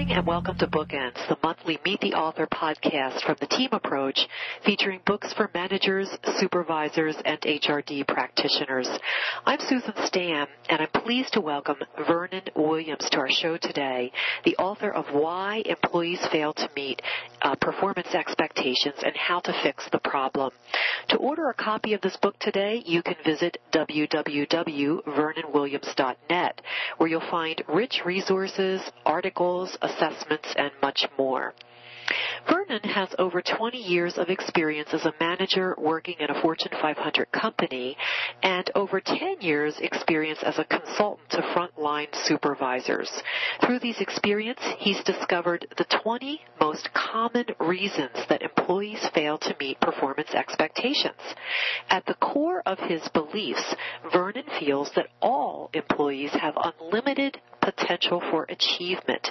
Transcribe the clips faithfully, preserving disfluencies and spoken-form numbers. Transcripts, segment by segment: morning and welcome to Bookends, the monthly Meet the Author podcast from the Team Approach, featuring books for managers, supervisors, and H R D practitioners. I'm Susan Stam, and I'm pleased to welcome Vernon Williams to our show today, the author of Why Employees Fail to Meet uh, Performance Expectations and How to Fix the Problem. To order a copy of this book today, you can visit w w w dot vernon williams dot net, where you'll find rich resources, articles, assessments, and much more. Vernon has over twenty years of experience as a manager working in a Fortune five hundred company and over ten years experience as a consultant to frontline supervisors. Through these experience, he's discovered the twenty most common reasons that employees fail to meet performance expectations. At the core of his beliefs, Vernon feels that all employees have unlimited potential for achievement.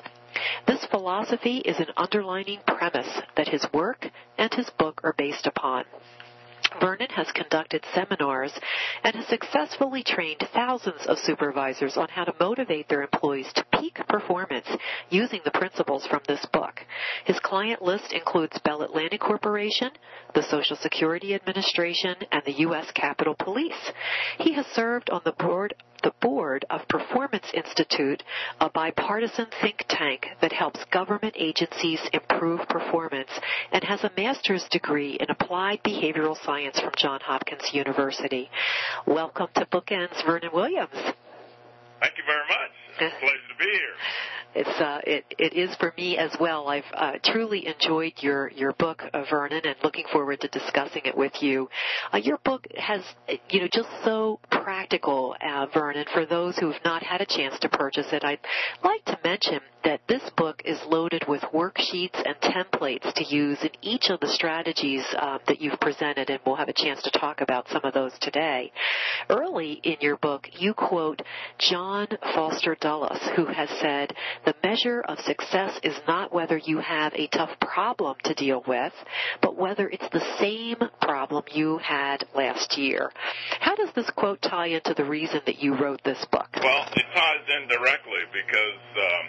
This philosophy is an underlining premise that his work and his book are based upon. Vernon has conducted seminars and has successfully trained thousands of supervisors on how to motivate their employees to peak performance using the principles from this book. His client list includes Bell Atlantic Corporation, the Social Security Administration, and the U S Capitol Police. He has served on the board the Board of Performance Institute, a bipartisan think tank that helps government agencies improve performance, and has a master's degree in applied behavioral science from Johns Hopkins University. Welcome to Bookends, Vernon Williams. Thank you very much. It's a pleasure to be here. It's uh, it it is for me as well. I've uh, truly enjoyed your your book, uh, Vernon, and looking forward to discussing it with you. Uh, your book has you know just so practical, uh, Vernon. For those who have not had a chance to purchase it, I'd like to mention that this book is loaded with worksheets and templates to use in each of the strategies um, that you've presented, and we'll have a chance to talk about some of those today. Early in your book, you quote John Foster Dulles, who has said, "The measure of success is not whether you have a tough problem to deal with, but whether it's the same problem you had last year." How does this quote tie into the reason that you wrote this book? Well, it ties in directly because um,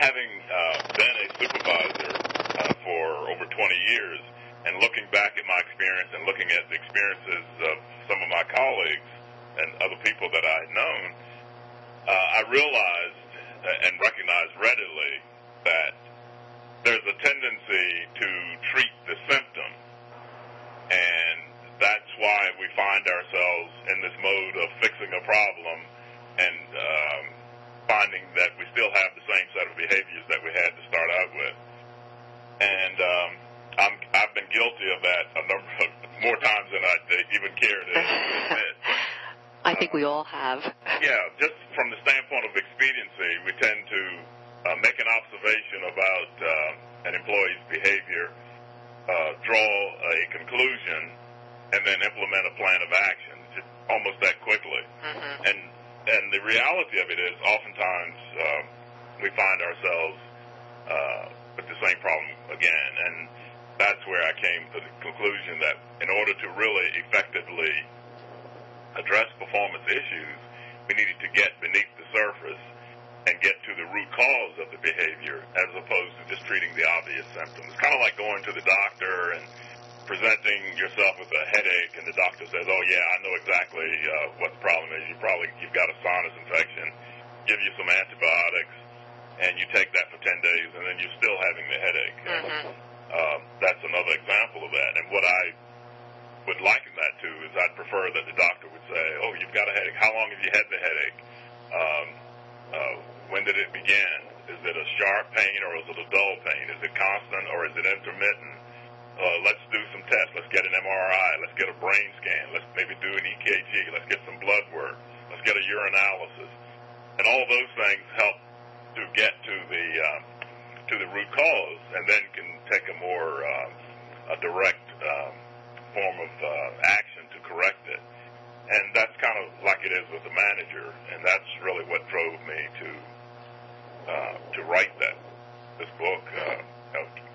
having uh, been a supervisor uh, for over twenty years and looking back at my experience and looking at the experiences of some of my colleagues and other people that I had known, uh, I realized and recognized readily that there's a tendency to treat the symptom, and that's why we find ourselves in this mode of fixing a problem and um, finding that we still have the same set of behaviors that we had to start out with. And um, I'm, I've been guilty of that a number of more times than I even care to admit. I think we all have. Yeah, just from the standpoint of expediency, we tend to uh, make an observation about uh, an employee's behavior, uh, draw a conclusion, and then implement a plan of action just almost that quickly. Mm-hmm. And and the reality of it is oftentimes um, we find ourselves uh, with the same problem again. And that's where I came to the conclusion that in order to really effectively address performance issues, we needed to get beneath the surface and get to the root cause of the behavior as opposed to just treating the obvious symptoms. It's kind of like going to the doctor and presenting yourself with a headache, and the doctor says, oh, yeah, I know exactly uh, what the problem is. You probably, you've got a sinus infection, give you some antibiotics, and you take that for ten days, and then you're still having the headache. Mm-hmm. uh, that's another example of that. And what I would liken that to is I'd prefer that the doctor would say, oh, you've got a headache. How long have you had the headache? Um, uh, when did it begin? Is it a sharp pain or is it a dull pain? Is it constant or is it intermittent? Uh, let's do some tests. Let's get an M R I. Let's get a brain scan. Let's maybe do an E K G. Let's get some blood work. Let's get a urinalysis. And all those things help to get to the um, to the root cause, and then can take a more um, a direct um, form of uh, action to correct it. And that's kind of like it is with the manager, and that's really what drove me to uh, to write that this book. Uh,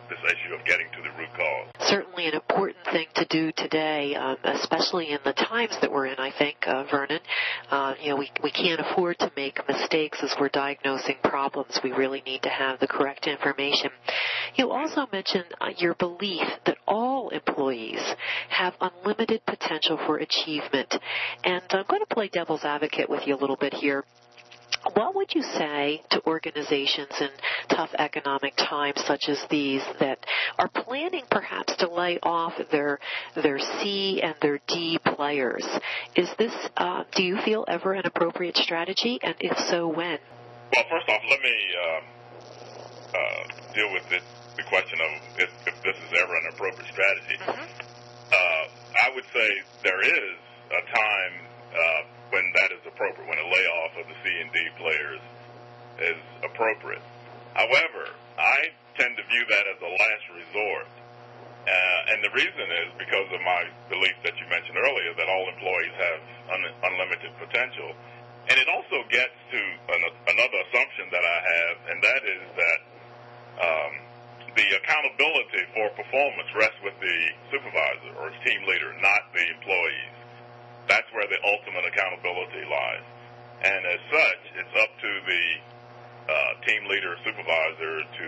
this issue of getting to the root cause. Certainly an important thing to do today, um, especially in the times that we're in, I think, uh, Vernon. Uh, you know, we, we can't afford to make mistakes as we're diagnosing problems. We really need to have the correct information. You also mentioned uh, your belief that all employees have unlimited potential for achievement. And I'm going to play devil's advocate with you a little bit here. What would you say to organizations in tough economic times such as these that are planning perhaps to lay off their their C and their D players? Is this, uh, do you feel, ever an appropriate strategy, and if so, when? Well, first off, let me um, uh, deal with the, the question of if, if this is ever an appropriate strategy. Mm-hmm. uh, I would say there is a time uh, when that is appropriate, when a layoff of the C and D players is appropriate. However, I tend to view that as a last resort, uh, and the reason is because of my belief that you mentioned earlier that all employees have un- unlimited potential. And it also gets to an- another assumption that I have, and that is that um, the accountability for performance rests with the supervisor or his team leader, not the employees. That's where the ultimate accountability lies. And as such, it's up to the uh, team leader or supervisor to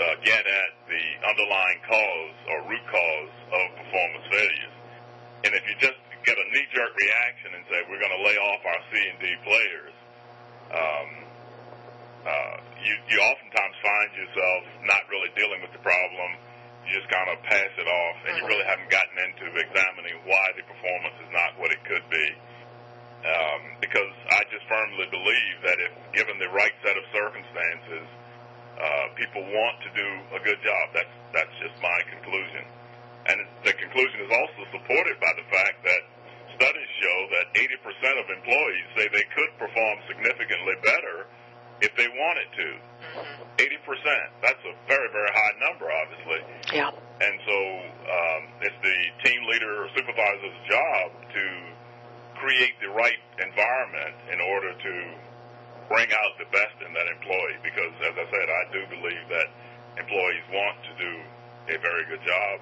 uh, get at the underlying cause or root cause of performance failures. And if you just get a knee-jerk reaction and say, we're going to lay off our C and D players, um, uh, you, you oftentimes find yourself not really dealing with the problem. You just kind of pass it off, and you really haven't gotten into examining why the performance is not what it could be. Um, because I just firmly believe that if given the right set of circumstances, uh, people want to do a good job. That's, that's just my conclusion. And the conclusion is also supported by the fact that studies show that eighty percent of employees say they could perform significantly better if they wanted to. Eighty percent. That's a very, very high number, obviously. Yeah. And so um, it's the team leader or supervisor's job to create the right environment in order to bring out the best in that employee, because, as I said, I do believe that employees want to do a very good job,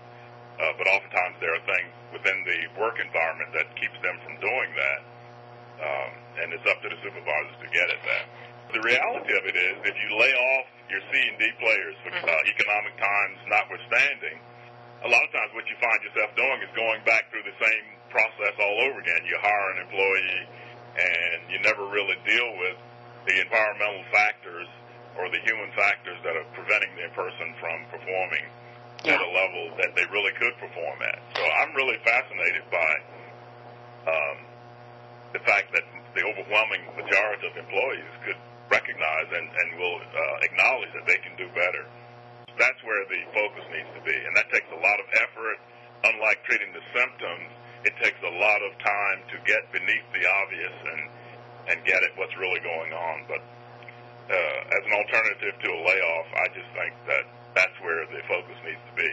uh, but oftentimes there are things within the work environment that keeps them from doing that, um, and it's up to the supervisors to get at that. The reality of it is, if you lay off your C and D players for uh, economic times notwithstanding, a lot of times what you find yourself doing is going back through the same process all over again. You hire an employee, and you never really deal with the environmental factors or the human factors that are preventing the person from performing yeah. at a level that they really could perform at. So I'm really fascinated by um, the fact that the overwhelming majority of employees could recognize and, and will uh, acknowledge that they can do better. That's where the focus needs to be, and that takes a lot of effort. Unlike treating the symptoms, it takes a lot of time to get beneath the obvious and, and get at what's really going on. But uh, as an alternative to a layoff, I just think that that's where the focus needs to be.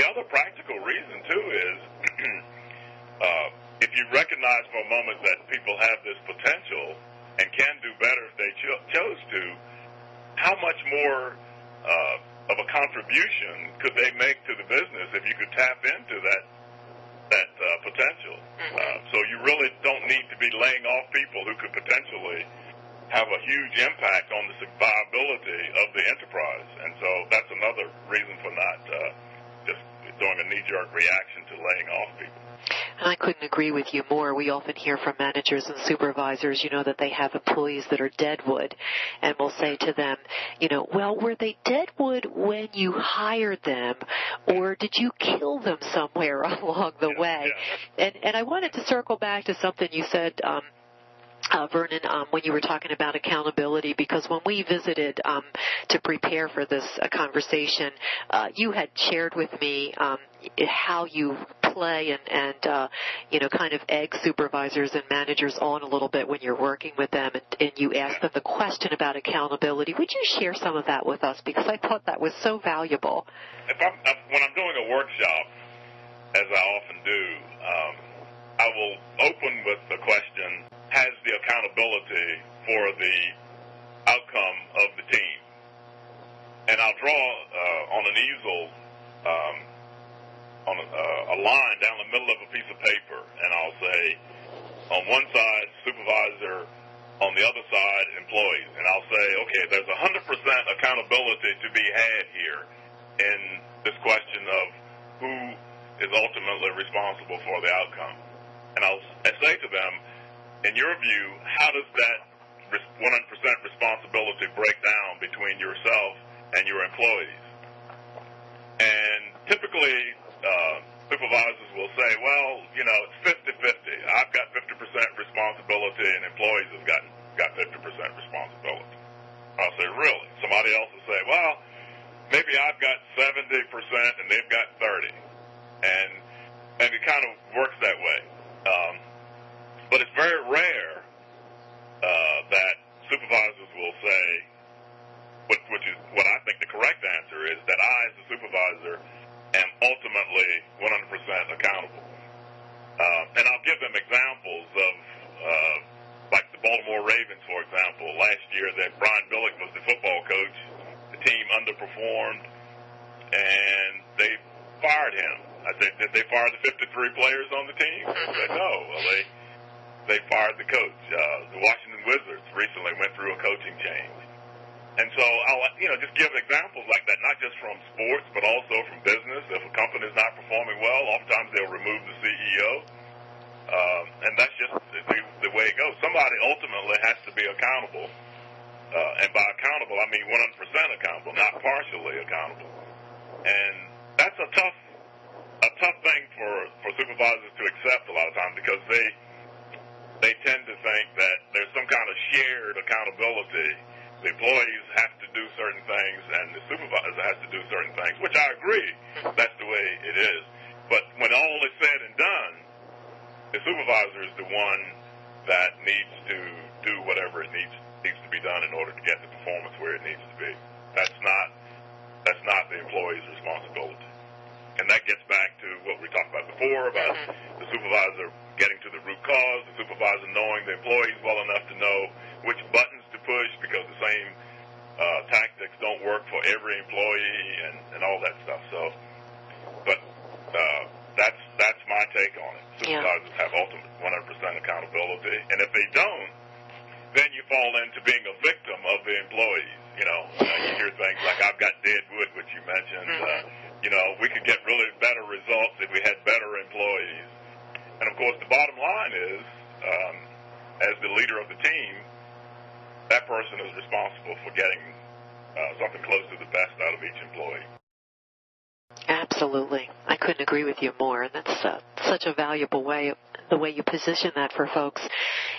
The other practical reason, too, is uh, if you recognize for a moment that people have this potential and can do better if they cho- chose to, how much more uh, of a contribution could they make to the business if you could tap into that that uh, potential? Uh, so you really don't need to be laying off people who could potentially have a huge impact on the survivability of the enterprise. And so that's another reason for not uh, just doing a knee-jerk reaction to laying off people. And I couldn't agree with you more. We often hear from managers and supervisors, you know, that they have employees that are deadwood, and we'll say to them, you know, well, were they deadwood when you hired them, or did you kill them somewhere along the way? And and I wanted to circle back to something you said, um, Uh, Vernon, um, when you were talking about accountability, because when we visited um, to prepare for this uh, conversation, uh, you had shared with me um, how you play and, and uh, you know, kind of egg supervisors and managers on a little bit when you're working with them, and, and you asked them the question about accountability. Would you share some of that with us? Because I thought that was so valuable. If I'm, when I'm doing a workshop, as I often do, um, I will open with the question, has the accountability for the outcome of the team? And I'll draw uh, on an easel um, on a, uh, a line down the middle of a piece of paper, and I'll say on one side supervisor, on the other side employees, and I'll say, okay, there's one hundred percent accountability to be had here in this question of who is ultimately responsible for the outcome. And I'll say to them, in your view, how does that one hundred percent responsibility break down between yourself and your employees? And typically uh, supervisors will say, well, you know, it's fifty fifty. I've got fifty percent responsibility and employees have got got fifty percent responsibility. I'll say, really? Somebody else will say, well, maybe I've got seventy percent and they've got thirty. And, and it kind of works that way. Um, but it's very rare uh, that supervisors will say, which, which is what I think the correct answer is, that I, as a supervisor, am ultimately one hundred percent accountable. Uh, and I'll give them examples of, uh, like the Baltimore Ravens, for example. Last year that Brian Billick was the football coach, the team underperformed, and they fired him. I said, did they fire the fifty-three players on the team? I said, no. Well, they, they fired the coach. Uh, the Washington Wizards recently went through a coaching change. And so I'll, you know, just give examples like that, not just from sports, but also from business. If a company's not performing well, oftentimes they'll remove the C E O. Um, and that's just the, the way it goes. Somebody ultimately has to be accountable. Uh, and by accountable, I mean one hundred percent accountable, not partially accountable. And that's a tough a tough thing for, for supervisors to accept a lot of times, because they, they tend to think that there's some kind of shared accountability. The employees have to do certain things, and the supervisor has to do certain things, which I agree. That's the way it is. But when all is said and done, the supervisor is the one that needs to do whatever it needs needs to be done in order to get the performance where it needs to be. That's not that's not the employee's responsibility. And that gets back to what we talked about before, about the supervisor getting to the root cause, the supervisor knowing the employees well enough to know which buttons to push, because the same uh, tactics don't work for every employee, and, and all that stuff. So, but uh, that's that's my take on it. Supervisors yeah. have ultimate one hundred percent accountability, and if they don't, then you fall into being a victim of the employees. You know, uh, you hear things like, I've got dead wood, which you mentioned. Uh, you know, we could get really better results if we had better employees. And, of course, the bottom line is, um, as the leader of the team, that person is responsible for getting uh, something close to the best out of each employee. Absolutely. I couldn't agree with you more. And that's uh, such a valuable way, the way you position that for folks.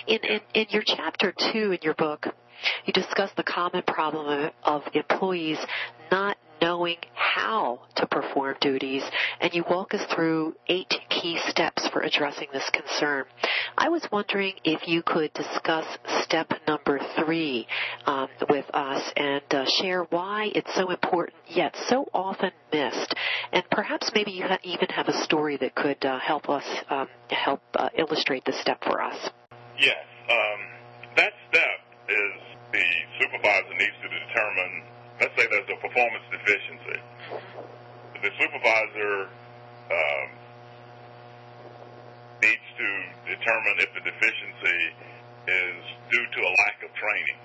In, in, in your chapter two in your book, you discuss the common problem of employees not knowing how to perform duties, and you walk us through eight key steps for addressing this concern. I was wondering if you could discuss step number three um, with us and uh, share why it's so important yet so often missed, and perhaps maybe you ha- even have a story that could uh, help us um, help uh, illustrate this step for us. Yes, um, that step is the supervisor needs to determine. Let's say there's a performance deficiency. The supervisor um, needs to determine if the deficiency is due to a lack of training.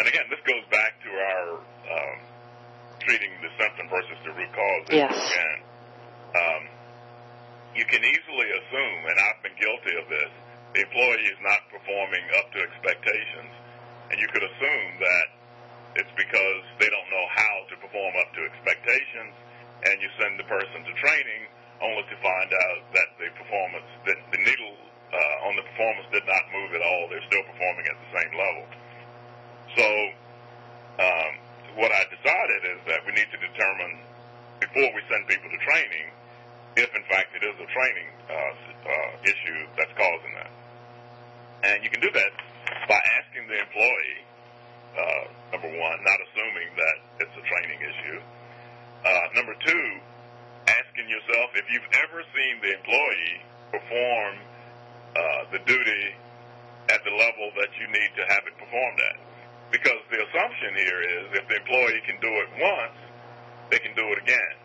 And again, this goes back to our um, treating the symptom versus the root cause. Yes. And, um, you can easily assume, and I've been guilty of this, the employee is not performing up to expectations. And you could assume that it's because they don't know how to perform up to expectations, and you send the person to training only to find out that the performance, that the needle uh, on the performance did not move at all. They're still performing at the same level. So um, what I decided is that we need to determine before we send people to training if, in fact, it is a training uh, uh, issue that's causing that. And you can do that by asking the employee, Uh, number one, not assuming that it's a training issue. Uh, number two, asking yourself if you've ever seen the employee perform uh, the duty at the level that you need to have it performed at. Because the assumption here is if the employee can do it once, they can do it again.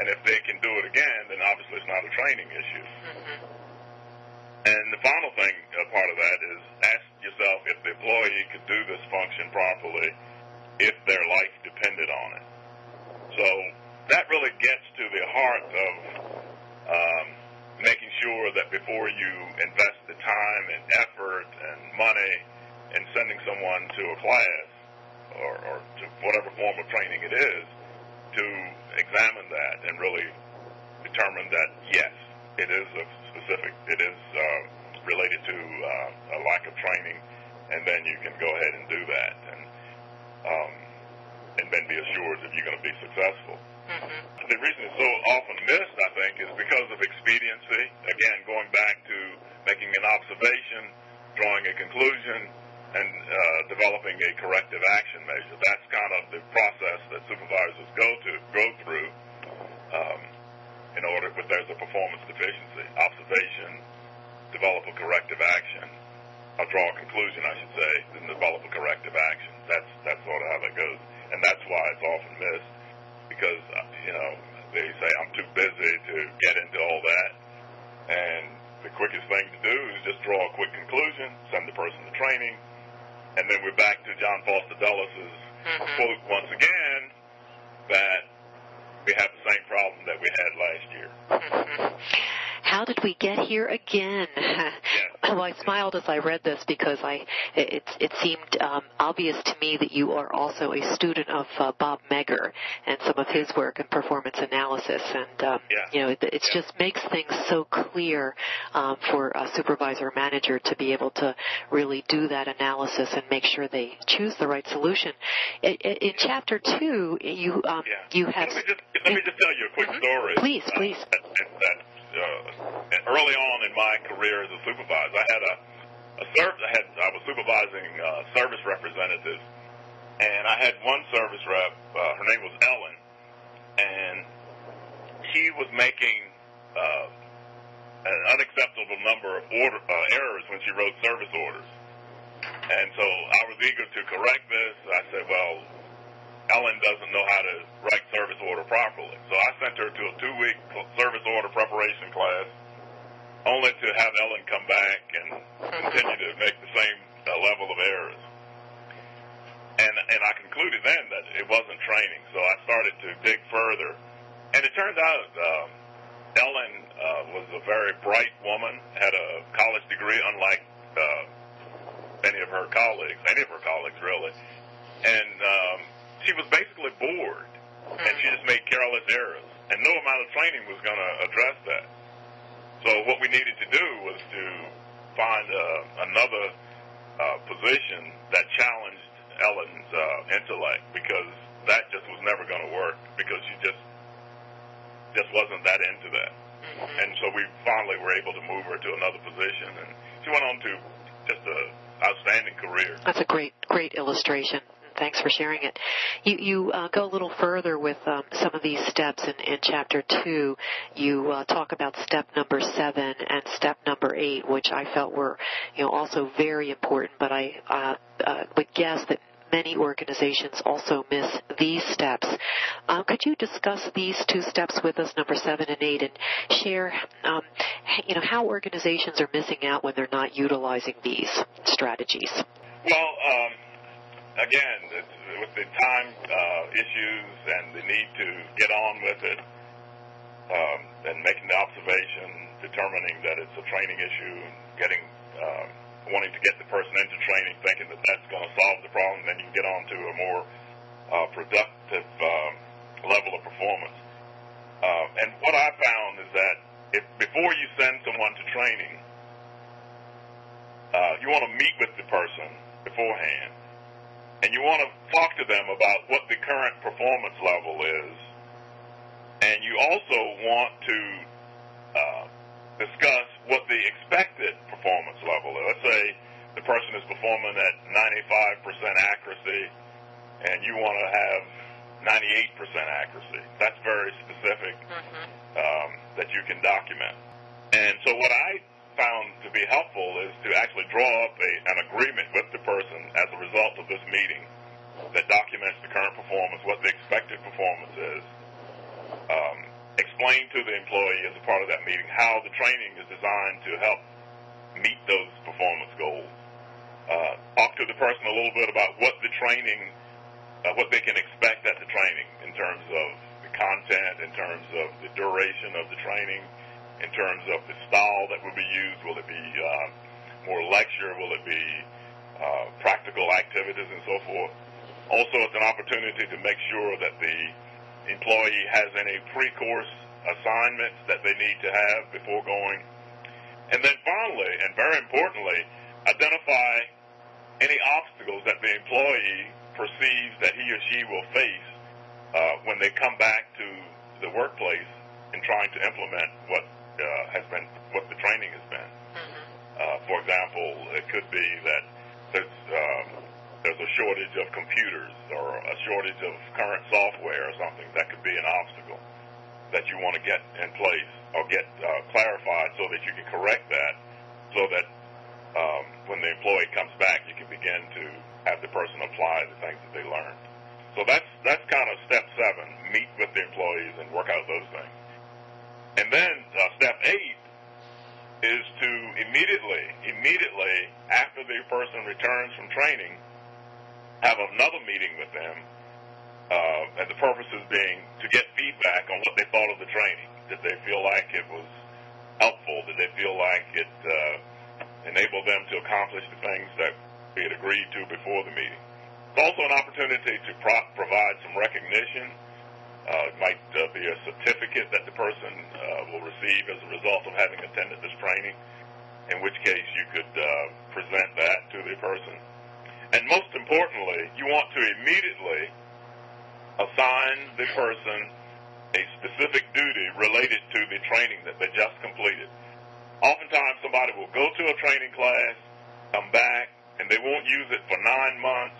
And if they can do it again, then obviously it's not a training issue. Mm-hmm. And the final thing, uh, part of that is ask yourself if the employee could do this function properly if their life depended on it. So that really gets to the heart of um, making sure that before you invest the time and effort and money in sending someone to a class or, or to whatever form of training it is, to examine that and really determine that, yes, it is a specific, it is uh, related to uh, a lack of training, and then you can go ahead and do that and, um, and then be assured that you're going to be successful. Mm-hmm. The reason it's so often missed, I think, is because of expediency. Again, going back to making an observation, drawing a conclusion, and uh, developing a corrective action measure. That's kind of the process that supervisors go to go through um, in order, if there's a performance deficiency. Observation, develop a corrective action, or draw a conclusion, I should say, then develop a corrective action. That's, that's sort of how that goes. And that's why it's often missed, because, you know, they say, I'm too busy to get into all that. And the quickest thing to do is just draw a quick conclusion, send the person to training, and then we're back to John Foster Dulles' mm-hmm. quote once again that we have the same problem that we had last year. Mm-hmm. How did we get here again? Yes. Well, I smiled as I read this because I it, it seemed um, obvious to me that you are also a student of uh, Bob Meagher and some of his work in performance analysis. And, um, yeah. you know, it, it yeah. just makes things so clear um, for a supervisor or manager to be able to really do that analysis and make sure they choose the right solution. In, in Chapter two, you, um, yeah. you have... Let me, just, let me just tell you a quick uh-huh. story. Please, uh, please. That, that, that. Uh, early on in my career as a supervisor, I had a, a serv- I had I was supervising uh, service representatives, and I had one service rep. Uh, her name was Ellen, and she was making uh, an unacceptable number of order uh, errors when she wrote service orders, and so I was eager to correct this. I said, "Well, Ellen doesn't know how to write service order properly." So I sent her to a two-week service order preparation class only to have Ellen come back and continue to make the same uh, level of errors. And and I concluded then that it wasn't training, so I started to dig further. And it turned out um, Ellen uh, was a very bright woman, had a college degree unlike uh, any of her colleagues, any of her colleagues really. And... Um, She was basically bored, and she just made careless errors, and no amount of training was going to address that. So what we needed to do was to find uh, another uh, position that challenged Ellen's uh, intellect, because that just was never going to work, because she just just wasn't that into that. And so we finally were able to move her to another position, and she went on to just an outstanding career. That's a great, great illustration. Thanks for sharing it. You, you uh, go a little further with um, some of these steps in, in Chapter two. You uh, talk about step number seven and step number eight, which I felt were, you know, also very important, but I uh, uh, would guess that many organizations also miss these steps. Uh, could you discuss these two steps with us, number seven and eight, and share, um, you know, how organizations are missing out when they're not utilizing these strategies? Well, um Again, it's, with the time uh, issues and the need to get on with it um, and making the observation, determining that it's a training issue, and getting, um, wanting to get the person into training, thinking that that's going to solve the problem, then you can get on to a more uh, productive um, level of performance. Uh, and what I found is that if before you send someone to training, uh, you want to meet with the person beforehand. And you want to talk to them about what the current performance level is. And you also want to uh, discuss what the expected performance level is. Let's say the person is performing at ninety-five percent accuracy, and you want to have ninety-eight percent accuracy. That's very specific, mm-hmm. um, that you can document. And so what I found to be helpful is to actually draw up a, an agreement with the person as a result of this meeting that documents the current performance, what the expected performance is. Um, explain to the employee as a part of that meeting how the training is designed to help meet those performance goals. Uh, talk to the person a little bit about what the training, uh, what they can expect at the training in terms of the content, in terms of the duration of the training, in terms of the style that will be used. Will it be uh, more lecture? Will it be uh, practical activities and so forth? Also, it's an opportunity to make sure that the employee has any pre-course assignments that they need to have before going. And then finally, and very importantly, identify any obstacles that the employee perceives that he or she will face uh, when they come back to the workplace in trying to implement what uh, has been, what the training has been. Uh, for example, it could be that there's, um, there's a shortage of computers or a shortage of current software or something. That could be an obstacle that you want to get in place or get uh, clarified so that you can correct that, so that um, when the employee comes back, you can begin to have the person apply the things that they learned. So that's, that's kind of step seven, meet with the employees and work out those things. And then uh, step eight is to immediately, immediately after the person returns from training, have another meeting with them, uh, and the purpose is being to get feedback on what they thought of the training. Did they feel like it was helpful? Did they feel like it uh, enabled them to accomplish the things that we had agreed to before the meeting? It's also an opportunity to pro- provide some recognition. Uh, it might uh, be a certificate that the person uh, will receive as a result of having attended this training, in which case you could uh, present that to the person. And most importantly, you want to immediately assign the person a specific duty related to the training that they just completed. Oftentimes somebody will go to a training class, come back, and they won't use it for nine months,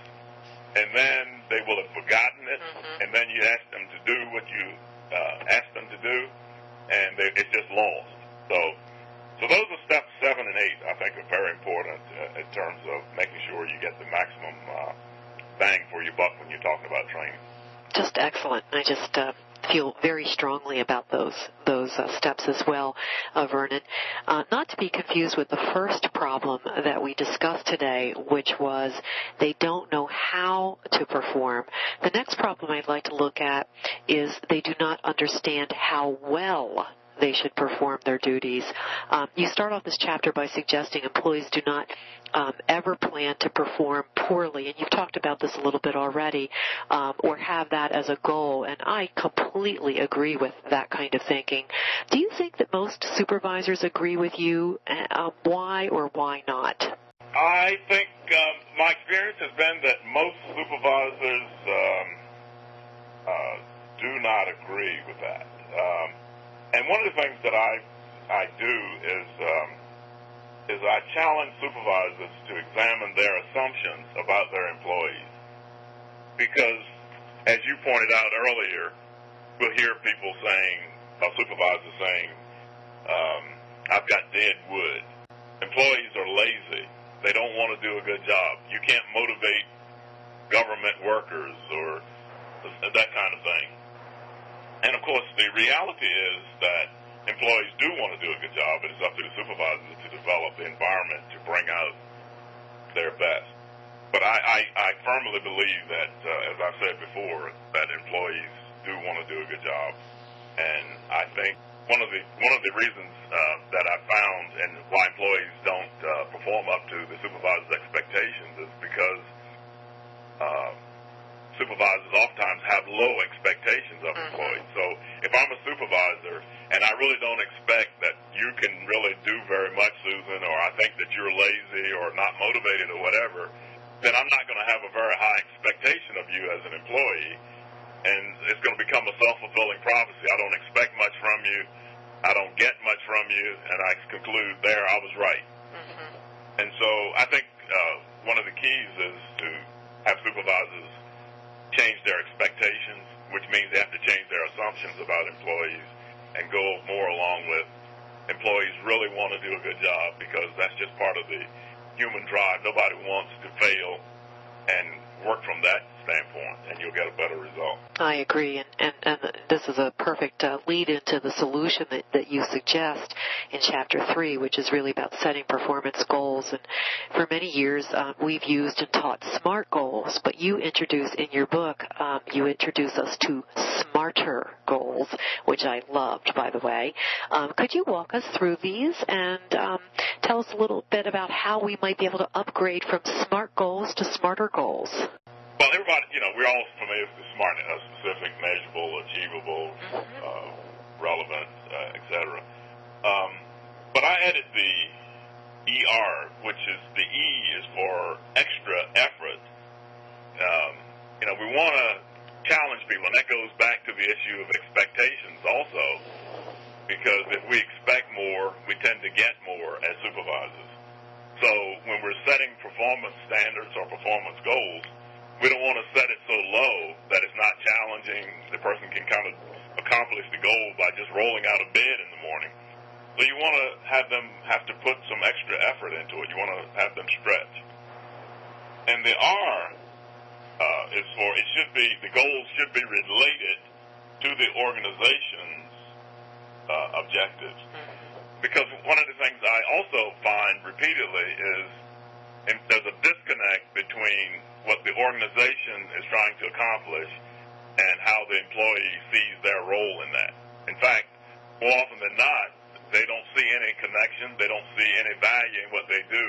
and then they will have forgotten it, mm-hmm. and then you ask them to do what you uh, asked them to do, and they, it's just lost. So, so those are steps seven and eight, I think, are very important uh, in terms of making sure you get the maximum uh, bang for your buck when you're talking about training. Just excellent. I just uh, feel very strongly about those those uh, steps as well, uh, Vernon. Uh, not to be confused with the first problem that we discussed today, which was they don't know how to perform. The next problem I'd like to look at is they do not understand how well they should perform their duties. Um, you start off this chapter by suggesting employees do not um, ever plan to perform poorly, and you've talked about this a little bit already, um, or have that as a goal, and I completely agree with that kind of thinking. Do you think that most supervisors agree with you? Uh, why or why not? I think um, my experience has been that most supervisors um, uh, do not agree with that. Um, And one of the things that I I do is um, is I challenge supervisors to examine their assumptions about their employees, because, as you pointed out earlier, we'll hear people saying, a supervisor saying, um, "I've got dead wood." Employees are lazy; they don't want to do a good job. You can't motivate government workers or that kind of thing. And, of course, the reality is that employees do want to do a good job, and it's up to the supervisors to develop the environment to bring out their best. But I, I, I firmly believe that, uh, as I said before, that employees do want to do a good job. And I think one of the one of the reasons uh, that I found and why employees don't uh, perform up to the supervisor's expectations is because uh, – supervisors oftentimes have low expectations of employees. Mm-hmm. So if I'm a supervisor and I really don't expect that you can really do very much, Susan, or I think that you're lazy or not motivated or whatever, then I'm not going to have a very high expectation of you as an employee, and it's going to become a self-fulfilling prophecy. I don't expect much from you. I don't get much from you, and I conclude there I was right. Mm-hmm. And so I think uh, one of the keys is to have supervisors change their expectations, which means they have to change their assumptions about employees and go more along with employees really want to do a good job, because that's just part of the human drive. Nobody wants to fail, and work from that standpoint, and you'll get a better result. I agree, and, and, and this is a perfect uh, lead into the solution that, that you suggest in Chapter three, which is really about setting performance goals. And for many years, um, we've used and taught SMART goals, but you introduce in your book, um, you introduce us to SMARTER goals, which I loved, by the way. Um, could you walk us through these and um, tell us a little bit about how we might be able to upgrade from SMART goals to SMARTER goals? Well, everybody, you know, we're all familiar with the SMART, uh, specific, measurable, achievable, uh, relevant, uh, et cetera. Um, but I added the E R, which is the E is for extra effort. Um, you know, we want to challenge people, and that goes back to the issue of expectations also, because if we expect more, we tend to get more as supervisors. So when we're setting performance standards or performance goals, we don't want to set it so low that it's not challenging. The person can kind of accomplish the goal by just rolling out of bed in the morning. So you want to have them have to put some extra effort into it. You want to have them stretch. And the R uh, is for it should be, the goals should be related to the organization's uh, objectives. Because one of the things I also find repeatedly is and there's a disconnect between what the organization is trying to accomplish and how the employee sees their role in that. In fact, more often than not, they don't see any connection. They don't see any value in what they do.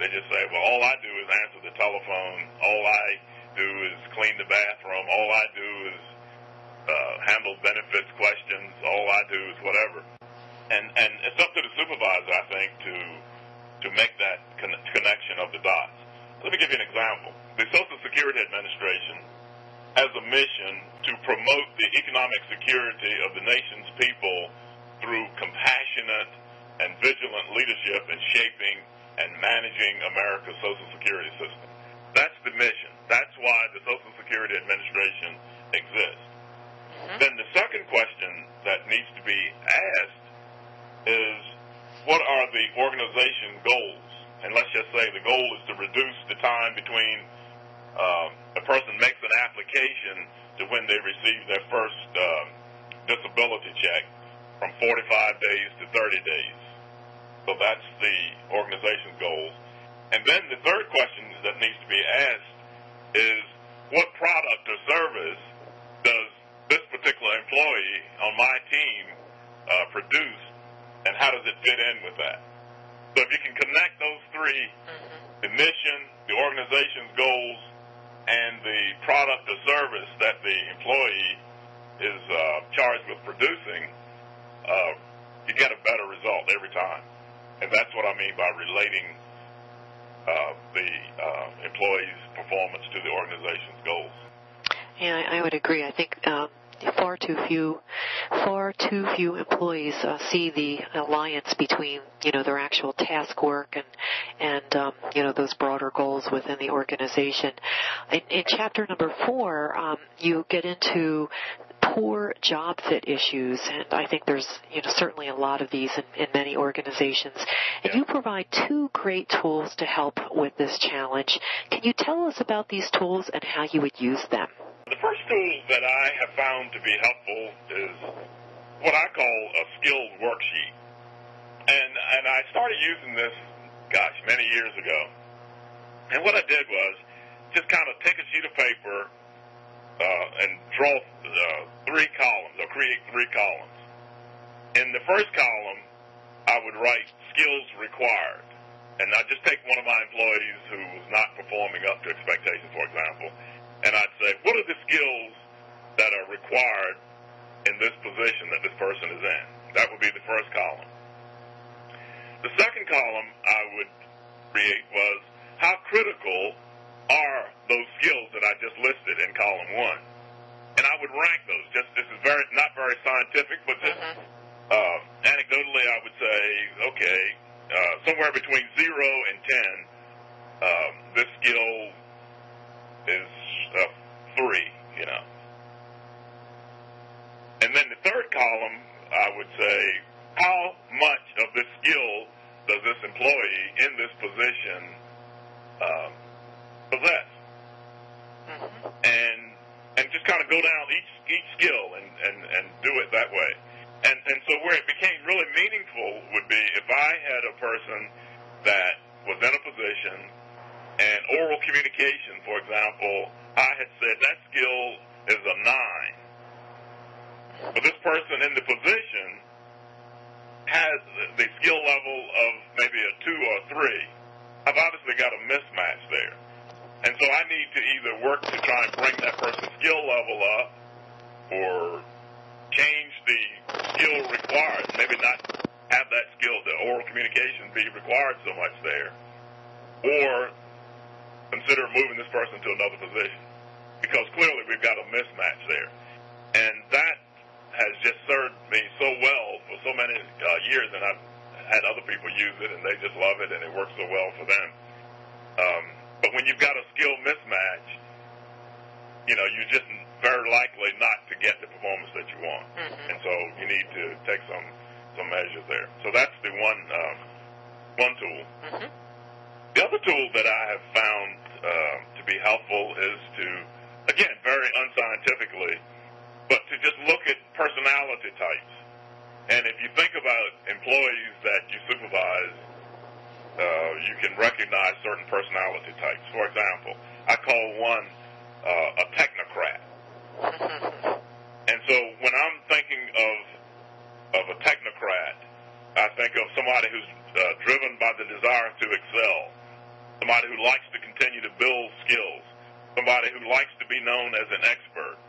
They just say, well, all I do is answer the telephone. All I do is clean the bathroom. All I do is uh, handle benefits questions. All I do is whatever. And, and it's up to the supervisor, I think, to, to make that con- connection of the dots. Let me give you an example. The Social Security Administration has a mission to promote the economic security of the nation's people through compassionate and vigilant leadership in shaping and managing America's Social Security system. That's the mission. That's why the Social Security Administration exists. Mm-hmm. Then the second question that needs to be asked is, what are the organization goals? And let's just say the goal is to reduce the time between Uh, a person makes an application to when they receive their first uh, disability check from forty-five days to thirty days. So that's the organization's goals. And then the third question that needs to be asked is, what product or service does this particular employee on my team uh, produce, and how does it fit in with that? So if you can connect those three, the mission, the organization's goals, and the product or service that the employee is uh, charged with producing, uh, you get a better result every time. And that's what I mean by relating uh, the uh, employee's performance to the organization's goals. Yeah, I would agree. I think um, far too few, far too few employees uh, see the alliance between, you know, their actual task work and and um, you know, those broader goals within the organization. In, in chapter number four, um, you get into poor job fit issues, and I think there's, you know, certainly a lot of these in, in many organizations. And yeah. You provide two great tools to help with this challenge. Can you tell us about these tools and how you would use them? The first tool that I have found to be helpful is what I call a skilled worksheet. And and I started using this, gosh, many years ago. And what I did was just kind of take a sheet of paper uh, and draw uh, three columns or create three columns. In the first column, I would write skills required. And I'd just take one of my employees who was not performing up to expectations, for example, and I'd say, what are the skills that are required in this position that this person is in? That would be the first column. The second column I would create was, how critical are those skills that I just listed in column one? And I would rank those. Just this is very not very scientific, but just, uh-huh. uh, anecdotally I would say, okay, uh, somewhere between zero and ten, um, this skill is uh, three, you know. And then the third column, I would say, how much of this skill does this employee in this position um, possess? mm-hmm. and and just kind of go down each each skill and, and, and do it that way. And and so where it became really meaningful would be if I had a person that was in a position, and oral communication, for example, I had said that skill is a nine. But this person in the position has the skill level of maybe a two or a three. I've obviously got a mismatch there. And so I need to either work to try and bring that person's skill level up or change the skill required, maybe not have that skill, the oral communication be required so much there, or consider moving this person to another position because clearly we've got a mismatch there. And that has just served me so well for so many uh, years, and I've had other people use it, and they just love it, and it works so well for them. Um, but when you've got a skill mismatch, you know, you're just very likely not to get the performance that you want. Mm-hmm. And so you need to take some, some measures there. So that's the one, um, one tool. Mm-hmm. The other tool that I have found uh, to be helpful is to, again, very unscientifically, but to just look at personality types. And if you think about employees that you supervise, uh, you can recognize certain personality types. For example, I call one uh, a technocrat. And so when I'm thinking of of a technocrat, I think of somebody who's uh, driven by the desire to excel, somebody who likes to continue to build skills, somebody who likes to be known as an expert.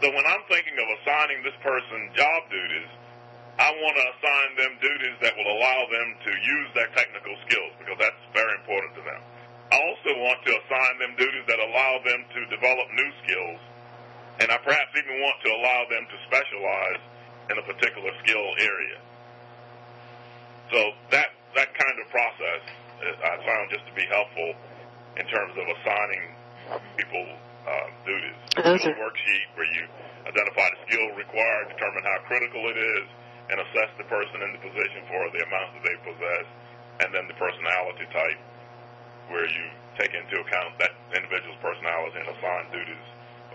So when I'm thinking of assigning this person job duties, I want to assign them duties that will allow them to use their technical skills because that's very important to them. I also want to assign them duties that allow them to develop new skills, and I perhaps even want to allow them to specialize in a particular skill area. So that, that kind of process I found just to be helpful in terms of assigning people Uh, duties. Those are a worksheet where you identify the skill required, determine how critical it is, and assess the person in the position for the amount that they possess, and then the personality type, where you take into account that individual's personality and assign duties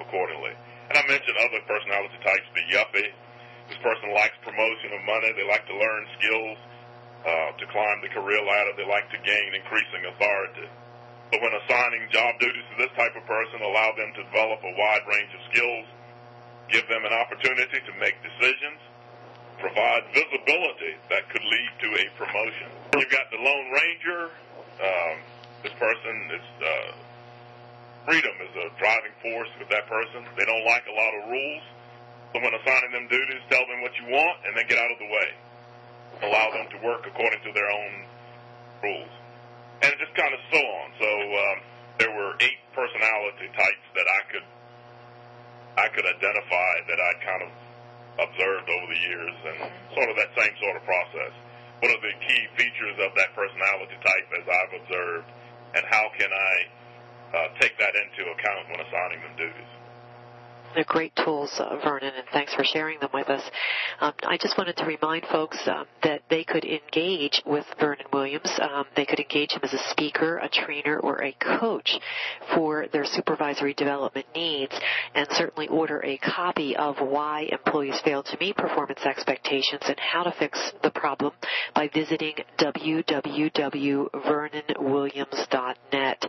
accordingly. And I mentioned other personality types, the yuppie. This person likes promotion of money. They like to learn skills uh, to climb the career ladder. They like to gain increasing authority. But when assigning job duties to this type of person, allow them to develop a wide range of skills, give them an opportunity to make decisions, provide visibility that could lead to a promotion. You've got the Lone Ranger. Um, this person, is, uh, freedom is a driving force with that person. They don't like a lot of rules. So when assigning them duties, tell them what you want and then get out of the way. Allow them to work according to their own rules. And just kind of so on. So um, there were eight personality types that I could I could identify that I kind of observed over the years, and sort of that same sort of process. What are the key features of that personality type as I've observed, and how can I uh, take that into account when assigning them duties? They're great tools, uh, Vernon, and thanks for sharing them with us. Um, I just wanted to remind folks um, that they could engage with Vernon Williams. Um, they could engage him as a speaker, a trainer, or a coach for their supervisory development needs, and certainly order a copy of Why Employees Fail to Meet Performance Expectations and How to Fix the Problem by visiting w w w dot vernon williams dot net.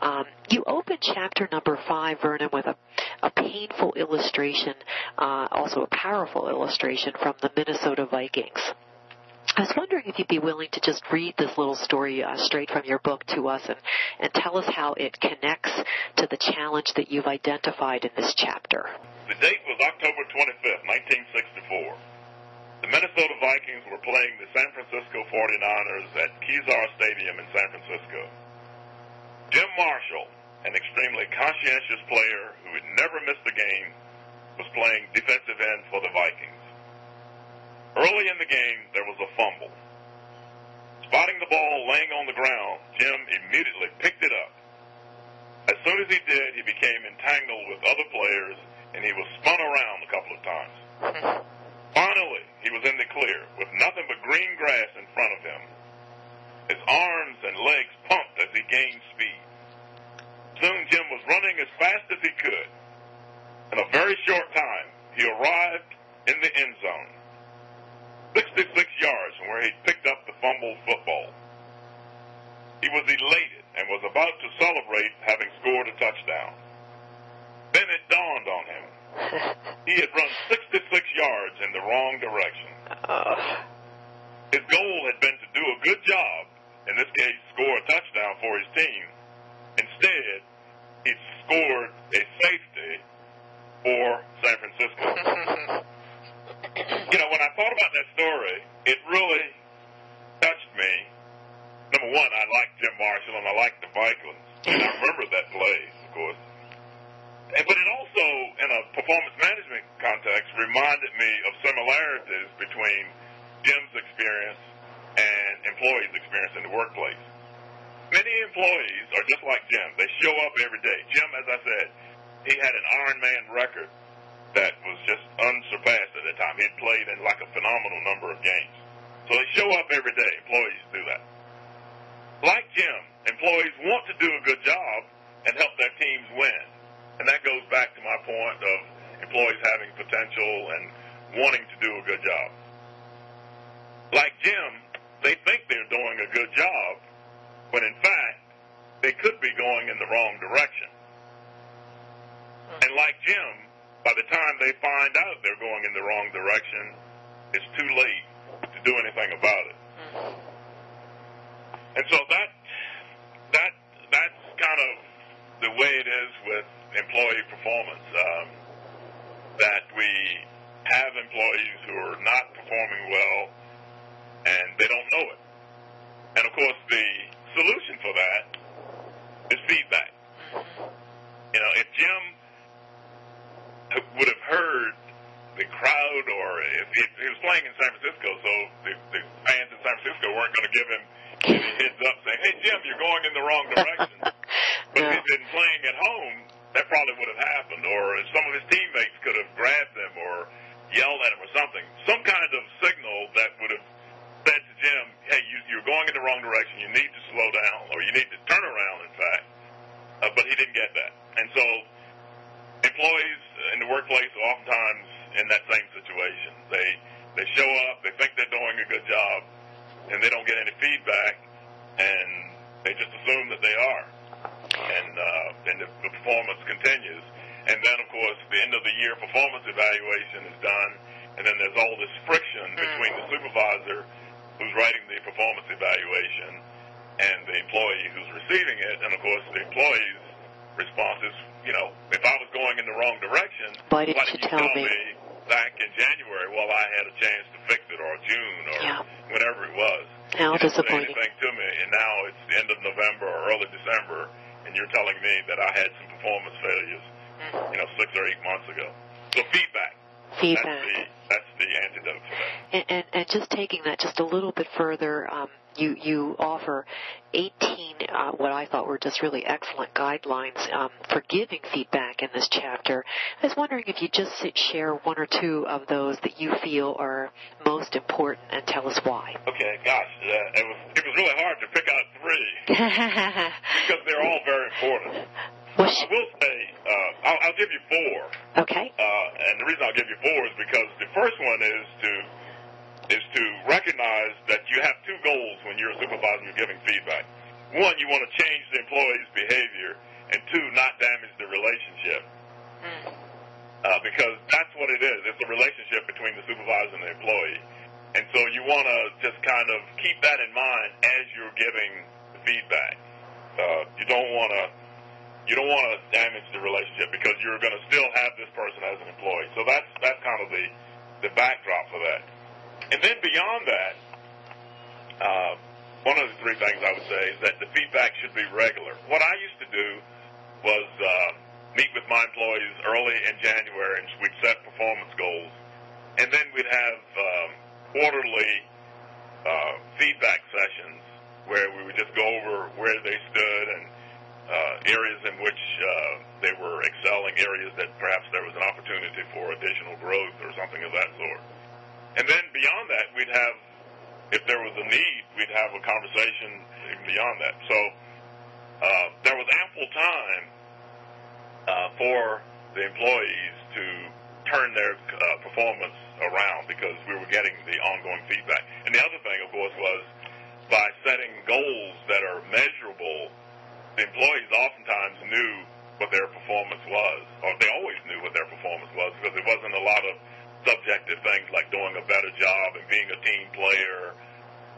Um, you open chapter number five, Vernon, with a, a painful illustration, uh, also a powerful illustration from the Minnesota Vikings. I was wondering if you'd be willing to just read this little story uh, straight from your book to us and, and tell us how it connects to the challenge that you've identified in this chapter. The date was October twenty-fifth, nineteen sixty-four. The Minnesota Vikings were playing the San Francisco forty-niners at Kezar Stadium in San Francisco. Jim Marshall, an extremely conscientious player who had never missed a game, was playing defensive end for the Vikings. Early in the game, there was a fumble. Spotting the ball laying on the ground, Jim immediately picked it up. As soon as he did, he became entangled with other players, and he was spun around a couple of times. Finally, he was in the clear, with nothing but green grass in front of him. His arms and legs pumped as he gained speed. Soon Jim was running as fast as he could. In a very short time, he arrived in the end zone, sixty-six yards from where he picked up the fumbled football. He was elated and was about to celebrate having scored a touchdown. Then it dawned on him. He had run sixty-six yards in the wrong direction. Uh-oh. His goal had been to do a good job, in this case score a touchdown for his team. Instead, he scored a safety for San Francisco. You know, when I thought about that story, it really touched me. Number one, I like Jim Marshall and I like the Vikings. And I remember that play, of course. And, but it also, in a performance management context, reminded me of similarities between Jim's experience and employees' experience in the workplace. Many employees are just like Jim. They show up every day. Jim, as I said, he had an Ironman record that was just unsurpassed at the time. He had played in like a phenomenal number of games. So they show up every day. Employees do that. Like Jim, employees want to do a good job and help their teams win. And that goes back to my point of employees having potential and wanting to do a good job. Like Jim, they think they're doing a good job, when in fact, they could be going in the wrong direction. And like Jim, by the time they find out they're going in the wrong direction, it's too late to do anything about it. And so that that that's kind of the way it is with employee performance, um, that we have employees who are not performing well and they don't know it. And of course the solution for that is feedback. You know, if Jim would have heard the crowd, or if he was playing in San Francisco, so the, the fans in San Francisco weren't going to give him any heads up saying, hey, Jim, you're going in the wrong direction. But if he'd been playing at home, that probably would have happened, or if some of his teammates could have grabbed him or yelled at him or something, some kind of signal that would have said to Jim, hey, you, you're going in the wrong direction, you need to slow down, or you need to turn around, in fact. Uh, but he didn't get that. And so employees in the workplace are oftentimes in that same situation. They they show up, they think they're doing a good job, and they don't get any feedback, and they just assume that they are. And uh, and the, the performance continues. And then, of course, the end-of-the-year performance evaluation is done, and then there's all this friction between the supervisor who's writing the performance evaluation and the employee who's receiving it, and, of course, the employee's response is, you know, if I was going in the wrong direction, why didn't, why didn't you tell me? me back in January while I had a chance to fix it, or June, or yeah. whenever it was? How you disappointing. Didn't say anything to me, and now it's the end of November or early December, and you're telling me that I had some performance failures, mm-hmm. you know, six or eight months ago. So feedback. Feedback. That's the, that's the antidote for that. And, and, and just taking that just a little bit further, um, You, you offer eighteen uh, what I thought were just really excellent guidelines um, for giving feedback in this chapter. I was wondering if you just share one or two of those that you feel are most important and tell us why. Okay, gosh, uh, it was it was really hard to pick out three because they're all very important. Well, I will say uh, I'll, I'll give you four. Okay. Uh, and the reason I'll give you four is because the first one is to. is to recognize that you have two goals when you're a supervisor and you're giving feedback. One, you want to change the employee's behavior, and two, not damage the relationship. Mm. Uh, because that's what it is. It's a relationship between the supervisor and the employee. And so you want to just kind of keep that in mind as you're giving the feedback. Uh, you don't want to you don't want to damage the relationship because you're going to still have this person as an employee. So that's that's kind of the, the backdrop for that. And then beyond that, uh, one of the three things I would say is that the feedback should be regular. What I used to do was uh, meet with my employees early in January, and we'd set performance goals, and then we'd have um, quarterly uh, feedback sessions where we would just go over where they stood and uh, areas in which uh, they were excelling, areas that perhaps there was an opportunity for additional growth or something of that sort. And then beyond that, we'd have, if there was a need, we'd have a conversation even beyond that. So uh, there was ample time uh, for the employees to turn their uh, performance around because we were getting the ongoing feedback. And the other thing, of course, was by setting goals that are measurable, the employees oftentimes knew what their performance was, or they always knew what their performance was, because there wasn't a lot of subjective things like doing a better job and being a team player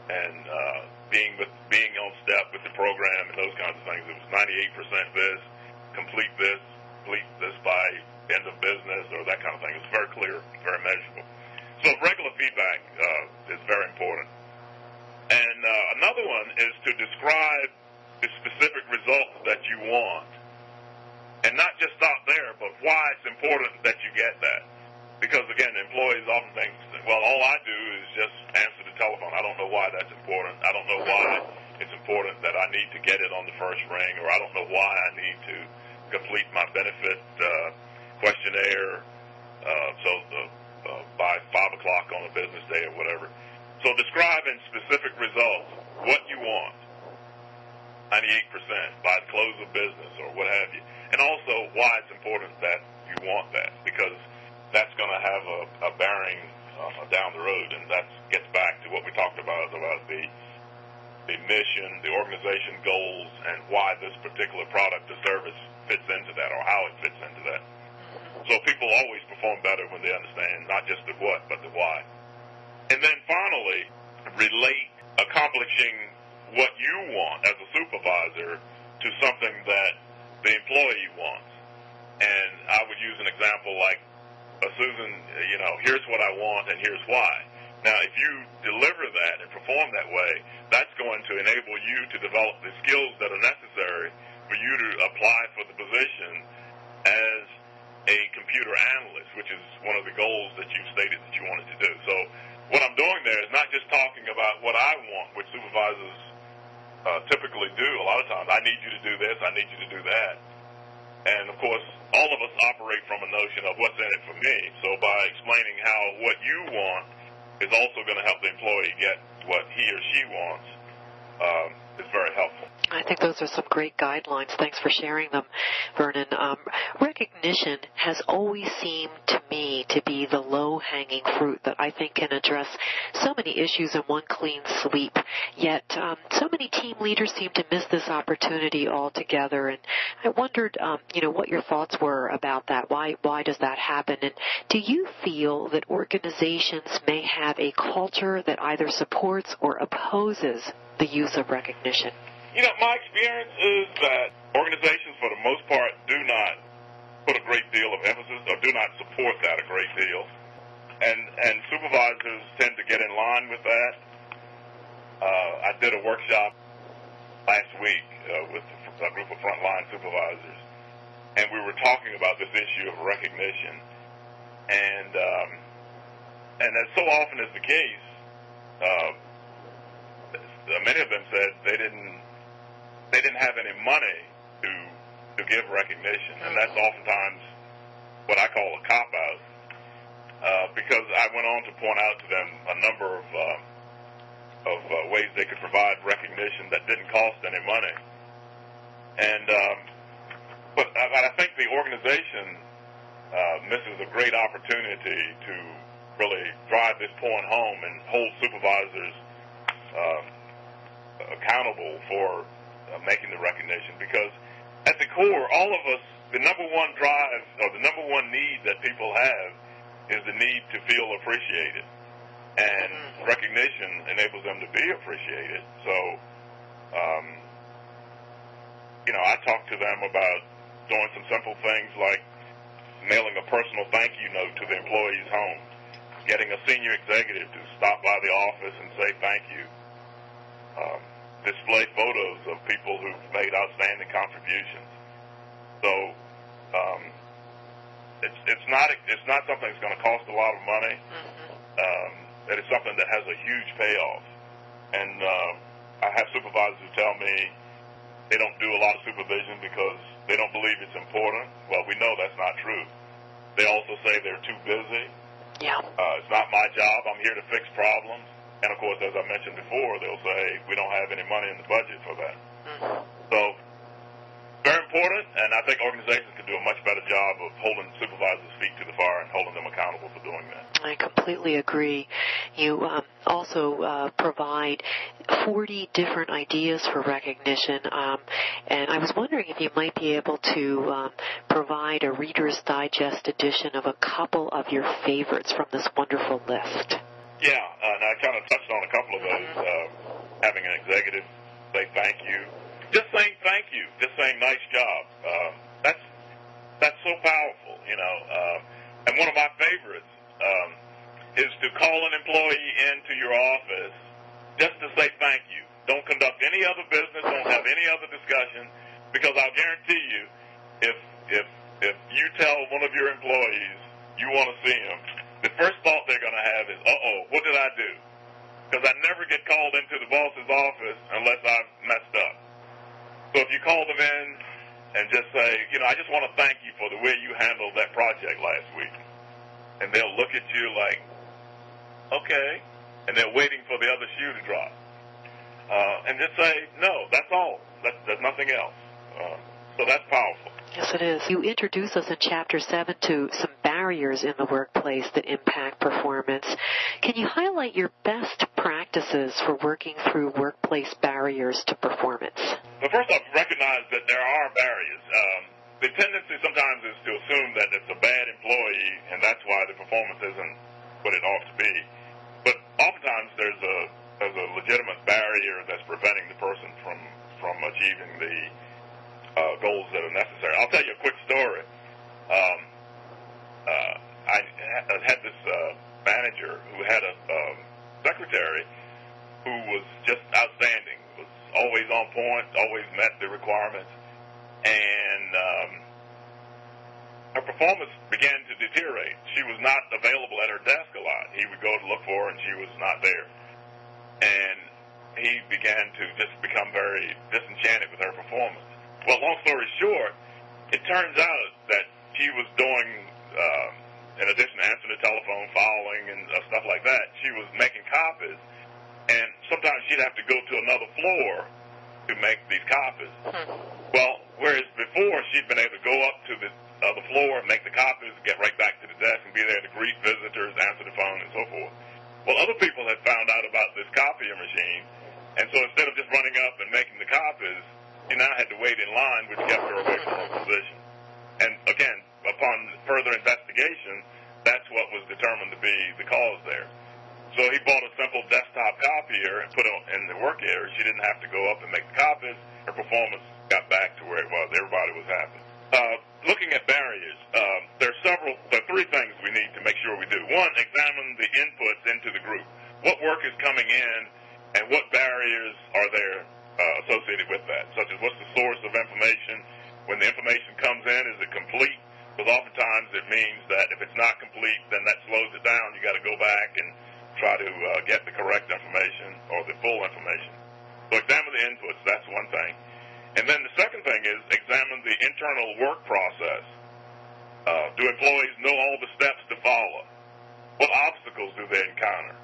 and uh, being with being on step with the program and those kinds of things. It was ninety-eight percent this, complete this, complete this by end of business, or that kind of thing. It's very clear, very measurable. So regular feedback uh, is very important. And uh, another one is to describe the specific results that you want, and not just stop there, but why it's important that you get that. Because, again, employees often think, well, all I do is just answer the telephone. I don't know why that's important. I don't know why it's important that I need to get it on the first ring, or I don't know why I need to complete my benefit uh, questionnaire uh, so the, uh, by five o'clock on a business day or whatever. So describe in specific results what you want, ninety-eight percent, by the close of business or what have you, and also why it's important that you want that, because that's going to have a, a bearing uh, down the road, and that gets back to what we talked about, about the, the mission, the organization goals, and why this particular product or service fits into that, or how it fits into that. So people always perform better when they understand not just the what, but the why. And then finally, relate accomplishing what you want as a supervisor to something that the employee wants. And I would use an example like, Susan, you know, here's what I want and here's why. Now, if you deliver that and perform that way, that's going to enable you to develop the skills that are necessary for you to apply for the position as a computer analyst, which is one of the goals that you've stated that you wanted to do. So what I'm doing there is not just talking about what I want, which supervisors uh, typically do a lot of times. I need you to do this, I need you to do that. And, of course, all of us operate from a notion of what's in it for me. So by explaining how what you want is also going to help the employee get what he or she wants um, is very helpful. I think those are some great guidelines. Thanks for sharing them, Vernon. Um, recognition has always seemed to me to be the low-hanging fruit that I think can address so many issues in one clean sweep. Yet um, so many team leaders seem to miss this opportunity altogether. And I wondered, um, you know, what your thoughts were about that. Why, why does that happen? And do you feel that organizations may have a culture that either supports or opposes the use of recognition? You know, my experience is that organizations, for the most part, do not put a great deal of emphasis or do not support that a great deal. And and supervisors tend to get in line with that. Uh, I did a workshop last week uh, with a group of frontline supervisors, and we were talking about this issue of recognition. And, um, and as so often is the case, uh, many of them said they didn't They didn't have any money to to give recognition, and that's oftentimes what I call a cop-out, uh, because I went on to point out to them a number of uh, of uh, ways they could provide recognition that didn't cost any money. And um, but I, I think the organization uh, misses a great opportunity to really drive this point home and hold supervisors uh, accountable for making the recognition, because at the core, all of us, the number one drive or the number one need that people have is the need to feel appreciated, and recognition enables them to be appreciated. So, um, you know, I talked to them about doing some simple things like mailing a personal thank you note to the employee's home, getting a senior executive to stop by the office and say thank you. Um, display photos of people who've made outstanding contributions. So um, it's it's not it's not something that's going to cost a lot of money. Um, it is something that has a huge payoff. And uh, I have supervisors who tell me they don't do a lot of supervision because they don't believe it's important. Well, we know that's not true. They also say they're too busy. Yeah. Uh, it's not my job. I'm here to fix problems. And, of course, as I mentioned before, they'll say, we don't have any money in the budget for that. Mm-hmm. So very important, and I think organizations can do a much better job of holding supervisors' feet to the fire and holding them accountable for doing that. I completely agree. You um, also uh, provide forty different ideas for recognition, um, and I was wondering if you might be able to um, provide a Reader's Digest edition of a couple of your favorites from this wonderful list. Yeah, uh, and I kind of touched on a couple of those, uh, having an executive say thank you. Just saying thank you, just saying nice job. Um, that's that's so powerful, you know. Um, and one of my favorites um, is to call an employee into your office just to say thank you. Don't conduct any other business, don't have any other discussion, because I'll guarantee you if, if, if you tell one of your employees you want to see him, the first thought they're going to have is, uh-oh, what did I do? Because I never get called into the boss's office unless I've messed up. So if you call them in and just say, you know, I just want to thank you for the way you handled that project last week, and they'll look at you like, okay, and they're waiting for the other shoe to drop. Uh, and just say, no, that's all. That's, that's nothing else. Uh, so that's powerful. Yes, it is. You introduce us in Chapter seven to some barriers in the workplace that impact performance. Can you highlight your best practices for working through workplace barriers to performance? Well, first off, recognize that there are barriers. Um, the tendency sometimes is to assume that it's a bad employee, and that's why the performance isn't what it ought to be. But oftentimes there's a, there's a legitimate barrier that's preventing the person from, from achieving the Uh, goals that are necessary. I'll tell you a quick story. Um, uh, I had this uh, manager who had a um, secretary who was just outstanding, was always on point, always met the requirements, and um, her performance began to deteriorate. She was not available at her desk a lot. He would go to look for her, and she was not there. And he began to just become very disenchanted with her performance. Well, long story short, it turns out that she was doing, um, in addition to answering the telephone, filing, and uh, stuff like that, she was making copies, and sometimes she'd have to go to another floor to make these copies. Hmm. Well, whereas before she'd been able to go up to the other floor and make the copies, get right back to the desk and be there to greet visitors, answer the phone, and so forth. Well, other people had found out about this copying machine, and so instead of just running up and making the copies, she now had to wait in line, which kept her away from her position. And again, upon further investigation, that's what was determined to be the cause there. So he bought a simple desktop copier and put it in the work area. She didn't have to go up and make the copies. Her performance got back to where it was. Everybody was happy. Uh, looking at barriers, um, there are several, there are three things we need to make sure we do. One, examine the inputs into the group. What work is coming in, and what barriers are there Uh, associated with that, such as what's the source of information? When the information comes in, is it complete? Because oftentimes it means that if it's not complete, then that slows it down. You got to go back and try to uh, get the correct information or the full information. So examine the inputs. That's one thing. And then the second thing is examine the internal work process. Uh, do employees know all the steps to follow? What obstacles do they encounter?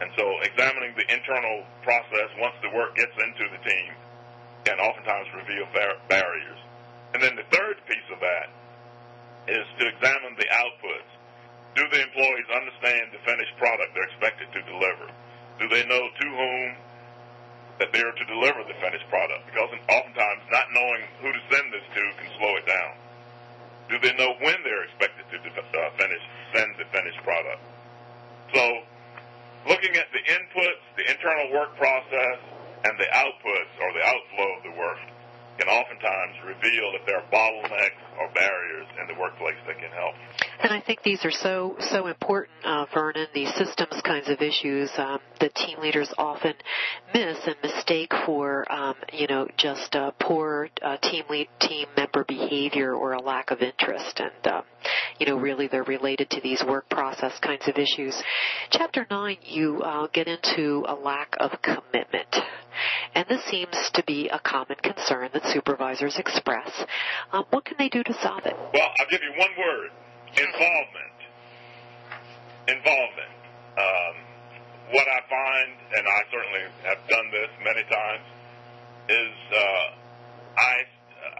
And so examining the internal process once the work gets into the team can oftentimes reveal bar- barriers. And then the third piece of that is to examine the outputs. Do the employees understand the finished product they're expected to deliver? Do they know to whom that they are to deliver the finished product? Because oftentimes not knowing who to send this to can slow it down. Do they know when they're expected to de- uh, finish, send the finished product? So looking at the inputs, the internal work process, and the outputs or the outflow of the work can oftentimes reveal if there are bottlenecks or barriers in the workplace that can help. And I think these are so, so important, uh, Vernon, these systems kinds of issues um, that team leaders often miss and mistake for, um, you know, just uh, poor uh, team lead, team member behavior or a lack of interest. And, uh, you know, really they're related to these work process kinds of issues. Chapter nine, you uh, get into a lack of commitment. And this seems to be a common concern that supervisors express. Um, what can they do to solve it? Well, I'll give you one word, involvement. Involvement. Um, what I find, and I certainly have done this many times, is uh, I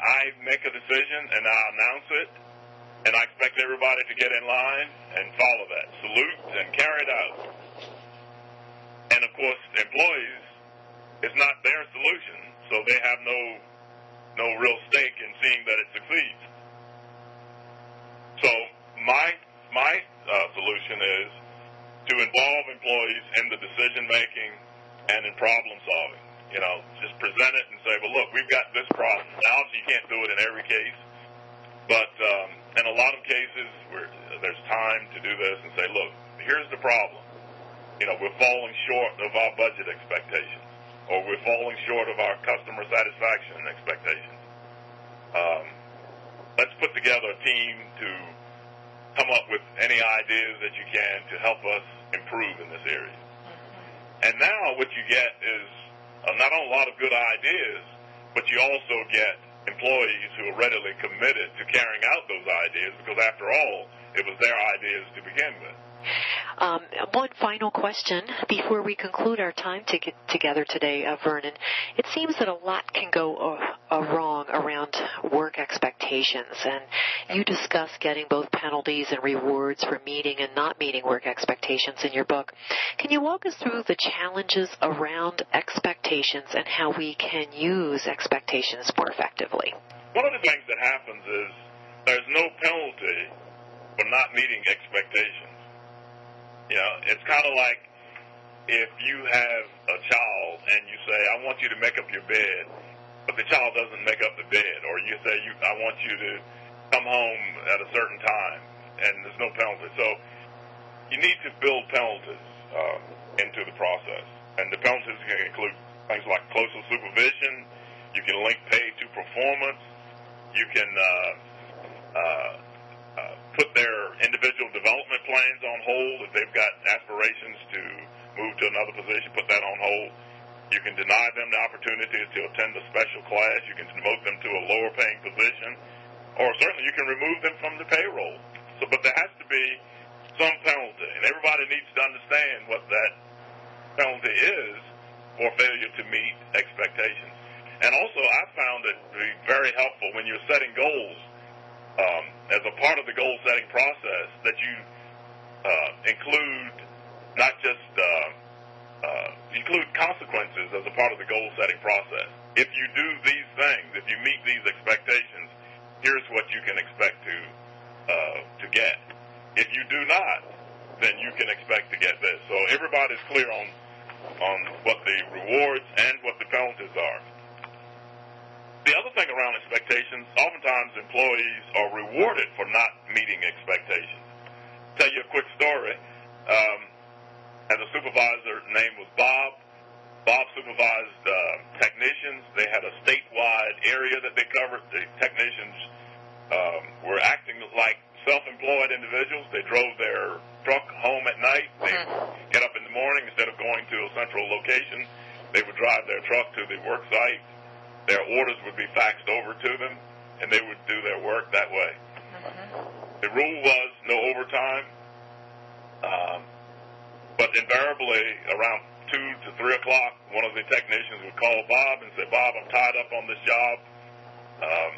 I make a decision and I announce it, and I expect everybody to get in line and follow that, salute and carry it out. And of course, employees, it's not their solution, so they have no no real stake in seeing that it succeeds. So my my uh, solution is to involve employees in the decision making and in problem solving. You know, just present it and say, well, look, we've got this problem. Now, obviously, you can't do it in every case, but um, in a lot of cases, where there's time to do this and say, look, here's the problem. You know, we're falling short of our budget expectations, or we're falling short of our customer satisfaction expectations. Um, let's put together a team to come up with any ideas that you can to help us improve in this area. And now what you get is Uh, not only a lot of good ideas, but you also get employees who are readily committed to carrying out those ideas, because after all, it was their ideas to begin with. Um, one final question before we conclude our time to get together today, uh, Vernon. It seems that a lot can go uh, uh, wrong around work expectations, and you discuss getting both penalties and rewards for meeting and not meeting work expectations in your book. Can you walk us through the challenges around expectations and how we can use expectations more effectively? One of the things that happens is there's no penalty for not meeting expectations. You know, it's kind of like if you have a child and you say, I want you to make up your bed, but the child doesn't make up the bed. Or you say, you, I want you to come home at a certain time, and there's no penalty. So you need to build penalties uh, into the process. And the penalties can include things like closer supervision. You can link pay to performance. You can uh, uh, uh, put their individual development plans on hold. If they've got aspirations to move to another position, put that on hold. You can deny them the opportunity to attend a special class. You can demote them to a lower paying position, or certainly you can remove them from the payroll. So, but there has to be some penalty, and everybody needs to understand what that penalty is for failure to meet expectations. And also, I found it to be very helpful when you're setting goals, Um, as a part of the goal-setting process, that you uh, include not just uh, uh, include consequences as a part of the goal-setting process. If you do these things, if you meet these expectations, here's what you can expect to uh, to get. If you do not, then you can expect to get this. So everybody's clear on on what the rewards and what the penalties are. The other thing around expectations, oftentimes employees are rewarded for not meeting expectations. I'll tell you a quick story. Um, as a supervisor, his name was Bob. Bob supervised uh, technicians. They had a statewide area that they covered. The technicians um, were acting like self-employed individuals. They drove their truck home at night. They would get up in the morning. Instead of going to a central location, they would drive their truck to the work site. Their orders would be faxed over to them, and they would do their work that way. Mm-hmm. The rule was no overtime, um, but invariably around two to three o'clock, one of the technicians would call Bob and say, Bob, I'm tied up on this job. Um,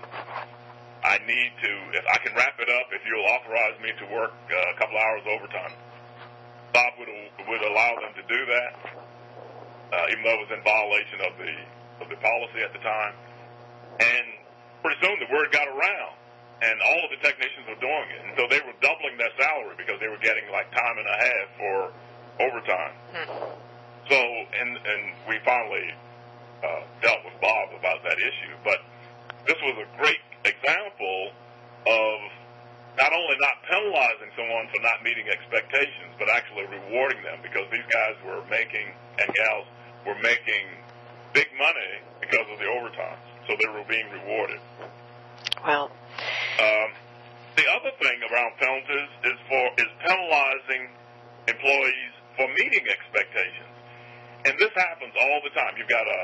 I need to, if I can wrap it up if you'll authorize me to work uh, a couple hours overtime. Bob would, would allow them to do that, uh, even though it was in violation of the of the policy at the time, and pretty soon the word got around, and all of the technicians were doing it, and so they were doubling their salary because they were getting like time and a half for overtime. Hmm. So, and and we finally uh, dealt with Bob about that issue, but this was a great example of not only not penalizing someone for not meeting expectations, but actually rewarding them, because these guys were making, and gals were making, big money because of the overtime, so they were being rewarded. Wow. Um, the other thing around penalties is for is penalizing employees for meeting expectations, and this happens all the time. You've got a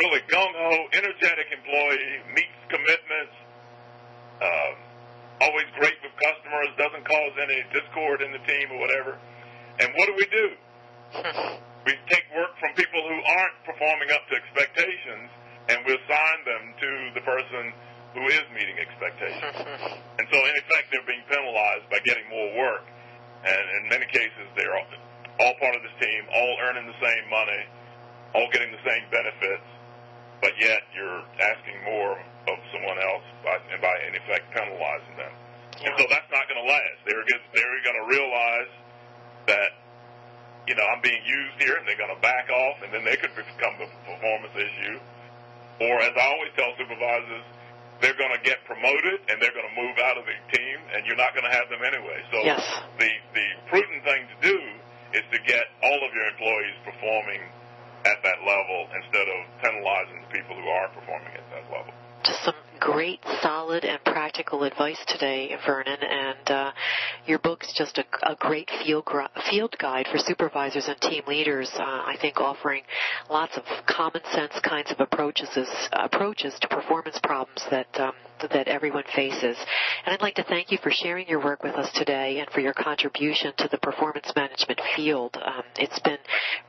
really gung-ho, energetic employee, meets commitments, uh, always great with customers, doesn't cause any discord in the team or whatever, and what do we do? We take work from people who aren't performing up to expectations, and we assign them to the person who is meeting expectations. And so, in effect, they're being penalized by getting more work. And in many cases, they're all, all part of this team, all earning the same money, all getting the same benefits, but yet you're asking more of someone else by, and by, in effect, penalizing them. Yeah. And so that's not going to last. They're, they're going to realize that, you know, I'm being used here, and they're going to back off, and then they could become the performance issue. Or, as I always tell supervisors, they're going to get promoted and they're going to move out of the team, and you're not going to have them anyway. So yes. the, the prudent thing to do is to get all of your employees performing at that level instead of penalizing the people who are performing at that level. Just some great, solid, and practical advice today, Vernon, and uh, your book's just a, a great field, field guide for supervisors and team leaders, uh, I think offering lots of common sense kinds of approaches, approaches to performance problems that um, that everyone faces. And I'd like to thank you for sharing your work with us today and for your contribution to the performance management field. Um, it's been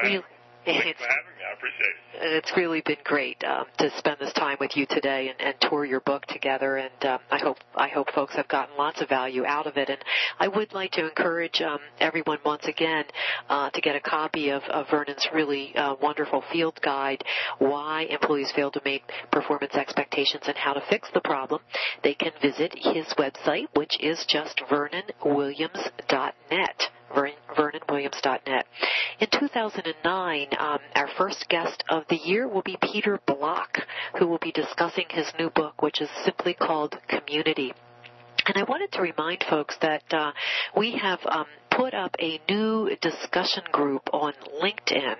really... Thanks for having me. I appreciate it. It's really been great um, to spend this time with you today and, and tour your book together. And um, I hope I hope folks have gotten lots of value out of it. And I would like to encourage um, everyone once again uh, to get a copy of, of Vernon's really uh, wonderful field guide, Why Employees Fail to Meet Performance Expectations and How to Fix the Problem. They can visit his website, which is just vernon williams dot net. vernon williams dot net. In two thousand nine, um, our first guest of the year will be Peter Block, who will be discussing his new book, which is simply called Community. And I wanted to remind folks that uh, we have um, put up a new discussion group on LinkedIn,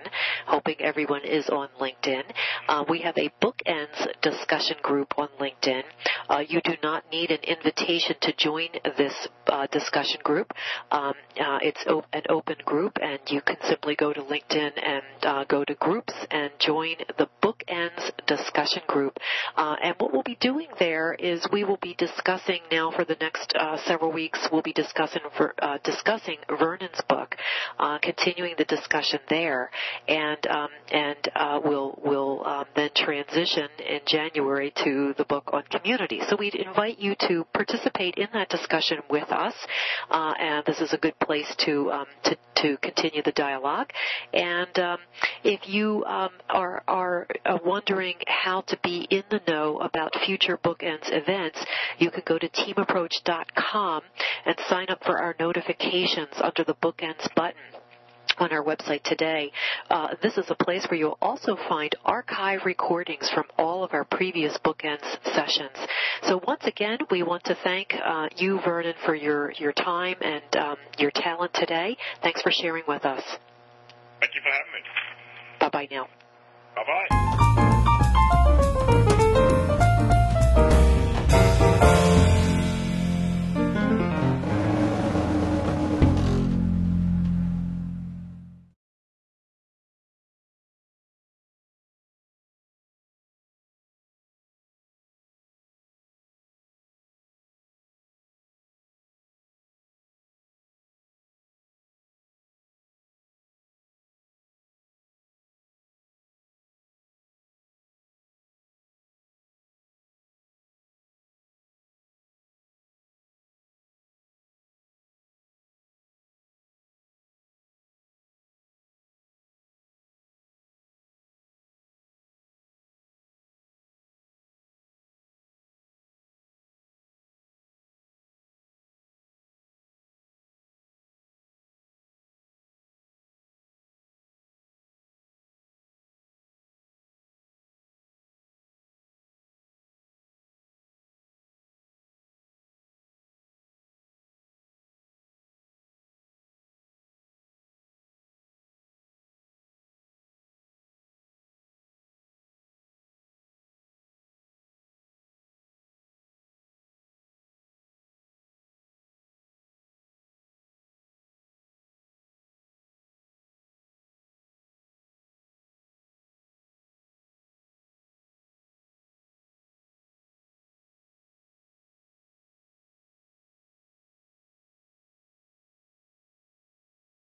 hoping everyone is on LinkedIn. Uh, we have a Bookends discussion group on LinkedIn. Uh, you do not need an invitation to join this uh, discussion group. Um, uh, it's op- an open group, and you can simply go to LinkedIn and uh, go to groups and join the Bookends discussion group. Uh, and what we'll be doing there is we will be discussing now for the next uh, several weeks, we'll be discussing for, uh, discussing Vernon's book, uh, continuing the discussion there, and um, and uh, we'll we'll um, then transition in January to the book on community. So we'd invite you to participate in that discussion with us, uh, and this is a good place to um, to, to continue the dialogue. And um, if you um, are are wondering how to be in the know about future Bookends events, you can go to team approach dot com and sign up for our notifications under the Bookends button on our website today. Uh, this is a place where you'll also find archive recordings from all of our previous Bookends sessions. So once again, we want to thank uh, you, Vernon, for your, your time and um, your talent today. Thanks for sharing with us. Thank you for having me. Bye-bye now. Bye-bye.